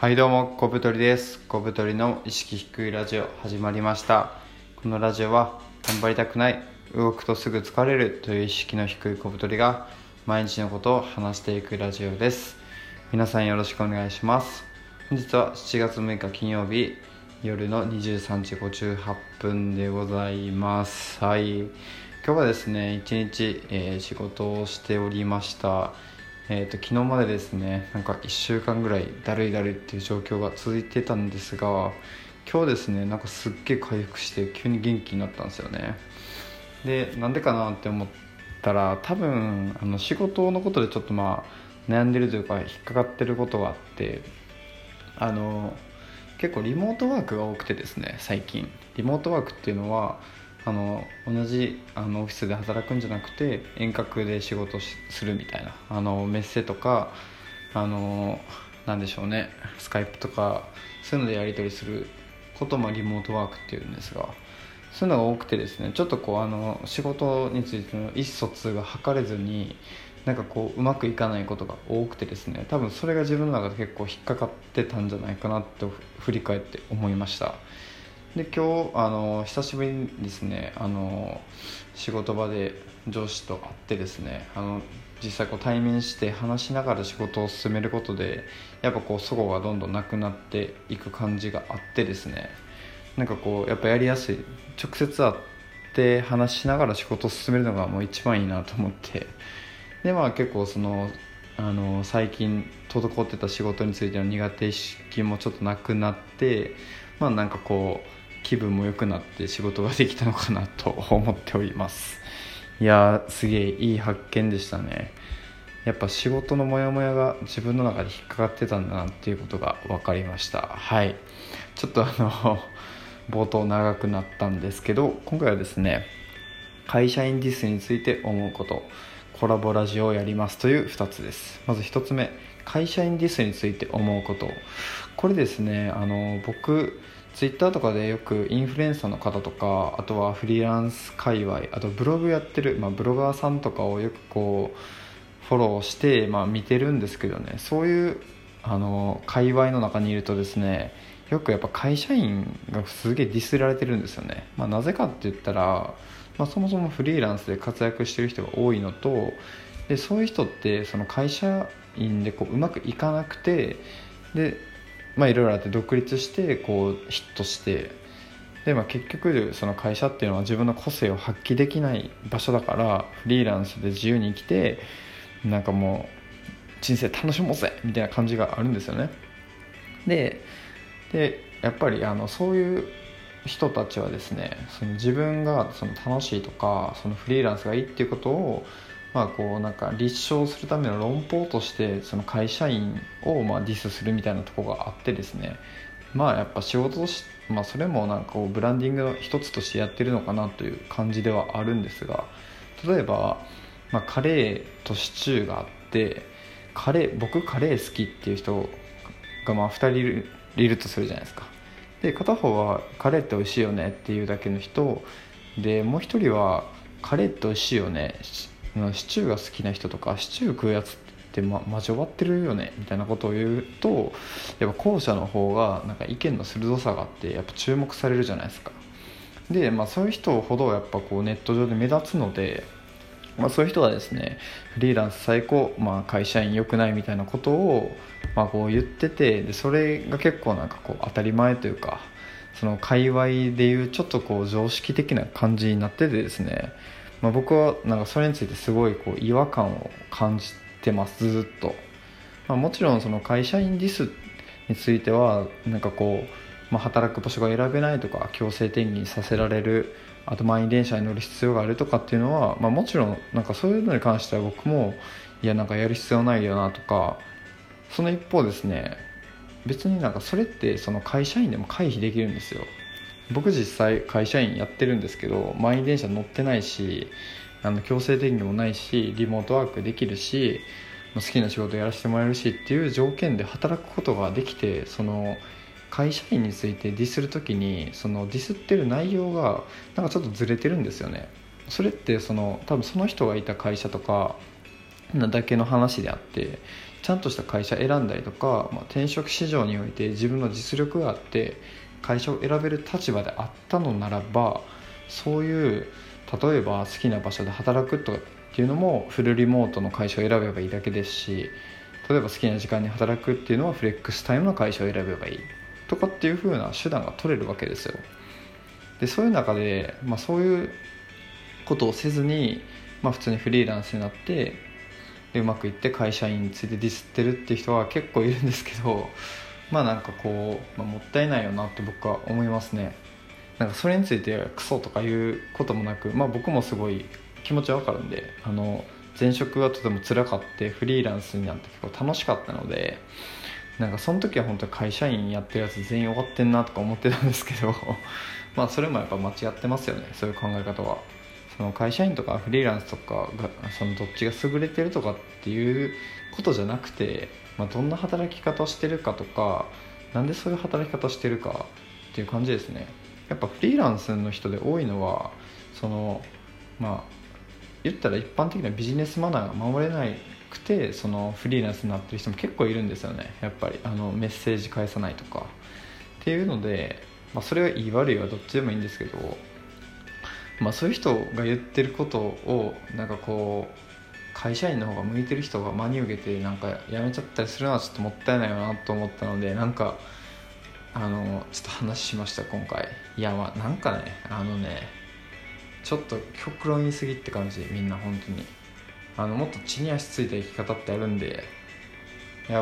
はい、どうも小太りです。小太りの意識低いラジオ始まりました。このラジオは頑張りたくない、動くとすぐ疲れるという意識の低い小太りが毎日のことを話していくラジオです。皆さんよろしくお願いします。本日は7月6日金曜日夜の23時58分でございます。はい、今日はですね一日、仕事をしておりました。昨日までですね、なんか1週間ぐらいだるいっていう状況が続いてたんですが、今日ですね、なんかすっげえ回復して急に元気になったんですよね。で、なんでかなって思ったら、多分仕事のことでちょっと悩んでるというか引っかかってることがあって、結構リモートワークが多くてですね、最近リモートワークっていうのは同じオフィスで働くんじゃなくて遠隔で仕事するみたいな、メッセとかなんでしょうね、スカイプとかそういうのでやり取りすることもリモートワークっていうんですが、そういうのが多くてですね、ちょっと仕事についての意思疎通が図れずにうまくいかないことが多くてですね、多分それが自分の中で結構引っかかってたんじゃないかなって振り返って思いました。で、今日久しぶりにですね仕事場で上司と会ってですね、実際対面して話しながら仕事を進めることでやっぱ齟齬がどんどんなくなっていく感じがあってですね、やっぱやりやすい、直接会って話しながら仕事を進めるのがもう一番いいなと思って、で結構最近滞ってた仕事についての苦手意識もちょっとなくなって気分も良くなって仕事ができたのかなと思っております。いやー、すげえいい発見でしたね。やっぱ仕事のモヤモヤが自分の中で引っかかってたんだなっていうことが分かりました。はい、ちょっと冒頭長くなったんですけど、今回はですね会社員ディスについて思うこと、コラボラジオをやりますという2つです。まず1つ目、会社員ディスについて思うこと。これですね、僕Twitter とかでよくインフルエンサーの方とか、あとはフリーランス界隈、あとブログやってる、ブロガーさんとかをよくフォローして、見てるんですけどね、そういう界隈の中にいるとですね、よくやっぱ会社員がすげえディスられてるんですよね。なぜかって言ったら、そもそもフリーランスで活躍してる人が多いのと、でそういう人って会社員でうまくいかなくて、でいろいろあって独立してヒットして、で、結局会社っていうのは自分の個性を発揮できない場所だから、フリーランスで自由に生きてもう人生楽しもうぜみたいな感じがあるんですよね。でやっぱりそういう人たちはですね、自分が楽しいとかフリーランスがいいっていうことを立証するための論法として会社員をディスするみたいなところがあってですね、やっぱ仕事として、それもブランディングの一つとしてやってるのかなという感じではあるんですが、例えば、カレーとシチューがあって、僕カレー好きっていう人が2人いるとするじゃないですか。で、片方はカレーって美味しいよねっていうだけの人で、もう一人はカレーって美味しいよね、シチューが好きな人とか、シチュー食うやつってマジ終わってるよねみたいなことを言うと、やっぱ後者の方が意見の鋭さがあってやっぱ注目されるじゃないですか。で、そういう人ほどやっぱネット上で目立つので、そういう人はですね、フリーランス最高、会社員良くないみたいなことを言ってて、でそれが結構当たり前というか、界隈でいうちょっと常識的な感じになっててですね、僕はそれについてすごい違和感を感じてます、ずっと。もちろん会社員ディスについては働く場所が選べないとか、強制転勤させられる、あと満員電車に乗る必要があるとかっていうのは、もちろんそういうのに関しては僕もいややる必要ないよなとか、その一方ですね、別にそれって会社員でも回避できるんですよ。僕実際会社員やってるんですけど、満員電車乗ってないし、強制転勤もないし、リモートワークできるし、好きな仕事やらせてもらえるしっていう条件で働くことができて、会社員についてディスるときにディスってる内容がちょっとずれてるんですよね。それって多分その人がいた会社とかだけの話であって、ちゃんとした会社選んだりとか、転職市場において自分の実力があって会社を選べる立場であったのならば、そういう例えば好きな場所で働くとかっていうのもフルリモートの会社を選べばいいだけですし、例えば好きな時間に働くっていうのはフレックスタイムの会社を選べばいいとかっていう風な手段が取れるわけですよ。でそういう中で、そういうことをせずに、普通にフリーランスになってでうまくいって会社員についてディスってるっていう人は結構いるんですけど、もったいないよなって僕は思いますね。それについてクソとかいうこともなく、僕もすごい気持ちは分かるんで、前職はとても辛かってフリーランスになって結構楽しかったので、その時は本当に会社員やってるやつ全員終わってんなとか思ってたんですけどそれもやっぱ間違ってますよね。そういう考え方はその会社員とかフリーランスとかがそのどっちが優れてるとかっていうことじゃなくて、どんな働き方をしてるかとかなんでそういう働き方をしてるかっていう感じですね。やっぱフリーランスの人で多いのは言ったら一般的なビジネスマナーが守れないくてそのフリーランスになってる人も結構いるんですよね。やっぱりメッセージ返さないとかっていうので、それは言い悪いはどっちでもいいんですけど、そういう人が言ってることを会社員の方が向いてる人が真に受けて辞めちゃったりするのはちょっともったいないよなと思ったので、ちょっと話しました今回。いやちょっと極論言い過ぎって感じ。みんな本当にもっと地に足ついた生き方ってあるんで、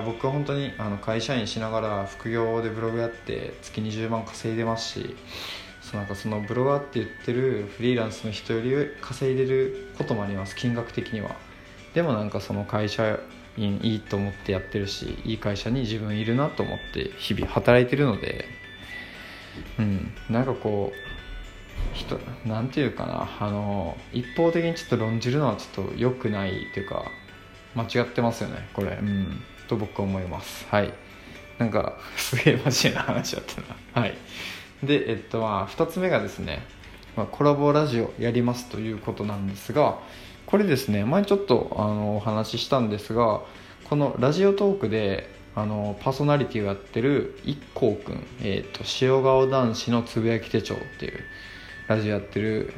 僕は本当に会社員しながら副業でブログやって月20万稼いでますし、そのブロガーって言ってるフリーランスの人より稼いでることもあります、金額的には。でもその会社員いいと思ってやってるし、いい会社に自分いるなと思って日々働いてるので、一方的にちょっと論じるのはちょっと良くないというか間違ってますよねこれ、と僕は思います。はい、すげえマジな話だったな。はい、で2つ目がですね、コラボラジオやりますということなんですが、これですね前ちょっとお話ししたんですが、このラジオトークでパーソナリティをやってる一光くん、塩顔男子のつぶやき手帳っていうラジオやってる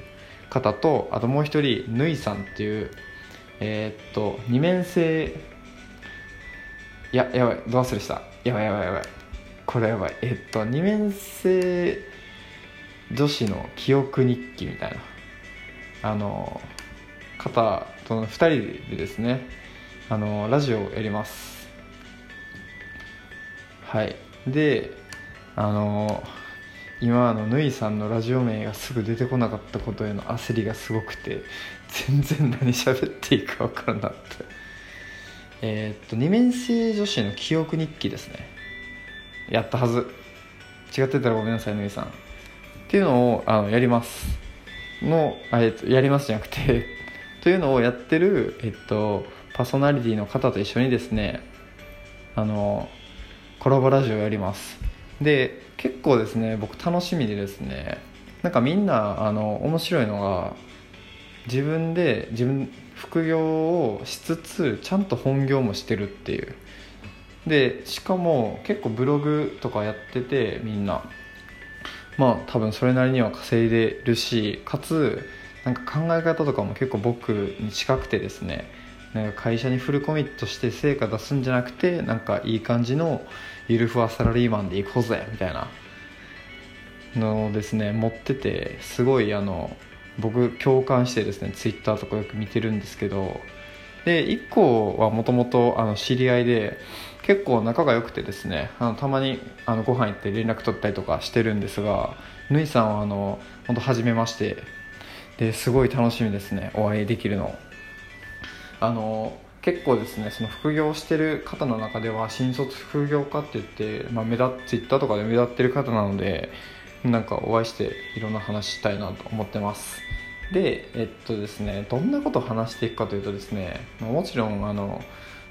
方と、あともう一人ぬいさんっていう二面性やばいどう忘れしたやばいこれやばい二面性女子の記憶日記みたいな方との2人でですねラジオをやります。はい、で今ぬいさんのラジオ名がすぐ出てこなかったことへの焦りがすごくて全然何喋っていいか分からなくて二面性女子の記憶日記ですね。やったはず、違ってたらごめんなさいぬいさんっていうのをやりますのやりますじゃなくてというのをやってるパーソナリティの方と一緒にですねコラボラジオをやります。で結構ですね僕楽しみでですね、みんな面白いのが自分副業をしつつちゃんと本業もしてるっていう。でしかも結構ブログとかやっててみんな多分それなりには稼いでるし、かつ考え方とかも結構僕に近くてですね、会社にフルコミットして成果出すんじゃなくていい感じのゆるふわサラリーマンで行こうぜみたいなのをですね持ってて、すごい僕共感してですねツイッターとかよく見てるんですけど、で1個はもともと知り合いで結構仲が良くてですねたまにご飯行って連絡取ったりとかしてるんですが、ぬいさんは本当初めましてですごい楽しみですねお会いできるの。結構ですねその副業してる方の中では新卒副業家っていって、ツイッターとかで目立ってる方なのでお会いしていろんな話したいなと思ってます。でですねどんなことを話していくかというとですね、もちろん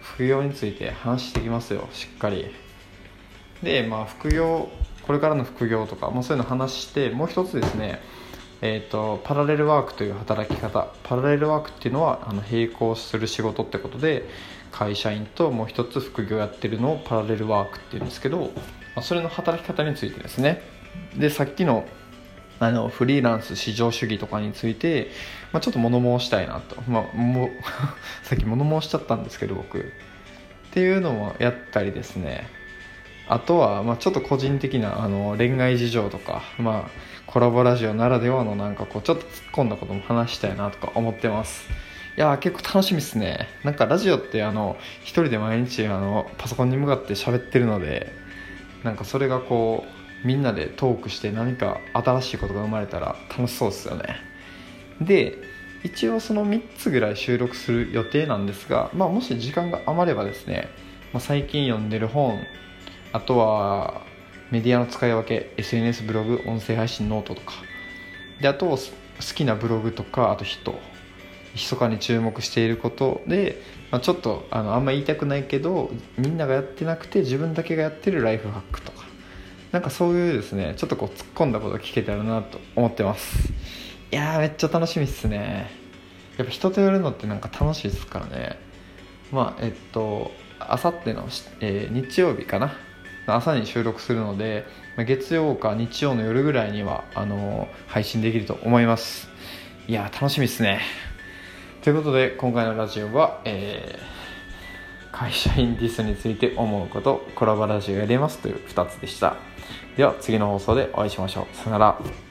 副業について話していきますよしっかり。で副業これからの副業とか、そういうの話して、もう一つですねパラレルワークという働き方。パラレルワークっていうのは並行する仕事ってことで、会社員ともう一つ副業やってるのをパラレルワークっていうんですけど、それの働き方についてですね。でさっきのフリーランス至上主義とかについて、ちょっと物申したいなと、さっき物申しちゃったんですけど僕っていうのもやったりですね。あとは、ちょっと個人的な恋愛事情とか、コラボラジオならではのなんかこうちょっと突っ込んだことも話したいなとか思ってます。いや結構楽しみですね。なんかラジオって一人で毎日パソコンに向かって喋ってるので、なんかそれがこうみんなでトークして何か新しいことが生まれたら楽しそうですよね。で一応その3つぐらい収録する予定なんですが、もし時間が余ればですね、最近読んでる本、あとはメディアの使い分け、 SNS ブログ、音声配信、ノートとかで、あと好きなブログとか、あと人密かに注目していることで、ちょっとあんま言いたくないけどみんながやってなくて自分だけがやってるライフハックとか、なんかそういうですね、ちょっとこう突っ込んだこと聞けたらなと思ってます。いやめっちゃ楽しみっすね。やっぱ人とやるのってなんか楽しいですからね。あさっての、日曜日かな、朝に収録するので、月曜か日曜の夜ぐらいには配信できると思います。いや楽しみですね。ということで今回のラジオは、会社員ディスについて思うこと、コラボラジオやりますという2つでした。では次の放送でお会いしましょう。さよなら。